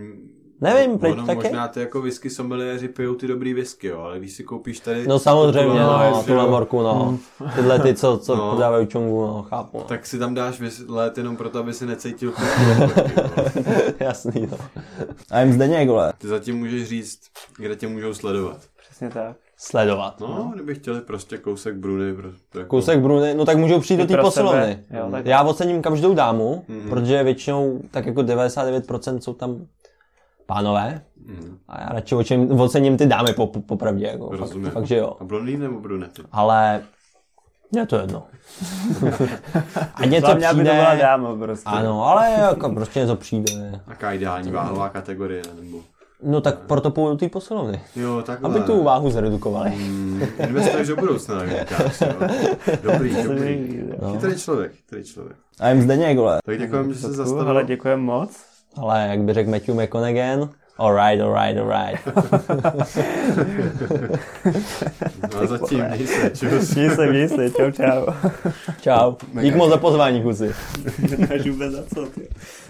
Nevím, prej to tak je. Možná ty jako whisky sommelieři pijou ty dobrý whisky, jo, ale když si koupíš tady... No samozřejmě, no, no tuhle morku, no. Tyhle ty, co, co no. podávají čungu, no, chápu. No. Tak si tam dáš let jenom proto, aby si necítil chuť. Jasný, no. A jim Zdeněk, vole. Ty zatím můžeš říct, kde tě můžou sledovat. Přesně tak. Sledovat. No, no. kdyby chtěli prostě kousek Bruny. Prostě jako... Kousek Bruny, no tak můžou přijít ty do té posilovny. Jo, tak... Já ocením každou dámu, mm-hmm. protože většinou tak jako devadesát devět procent jsou tam pánové. Mm. A já radši ocením, ocením ty dámy po, po, popravdě. Jako, Rozumím. Fakt, že jo. A blondýn nebo brunety? Ale... Mně to jedno. A něco přijde. By to byla dáma prostě. Ano, ale jako prostě něco přijde. Taká ideální váhová kategorie nebo... No tak proto půjdu do té posilovny. Jo, takhle. Aby tu váhu zredukovali. Mm, investuješ do budoucna, říkáš. Dobrý, dobrý. No. Chytrý člověk, chytrý člověk. A jim Zdeněk, vole. Tak děkujeme, že se zastavil. Ale děkujeme moc. Ale jak by řekl Matthew McConaughey, alright, alright, alright. No a zatím měj se, čus. Měj se, měj se, čau, čau. Čau. Dík moc za pozvání, kluci. Nemáš vůbec za co, ty.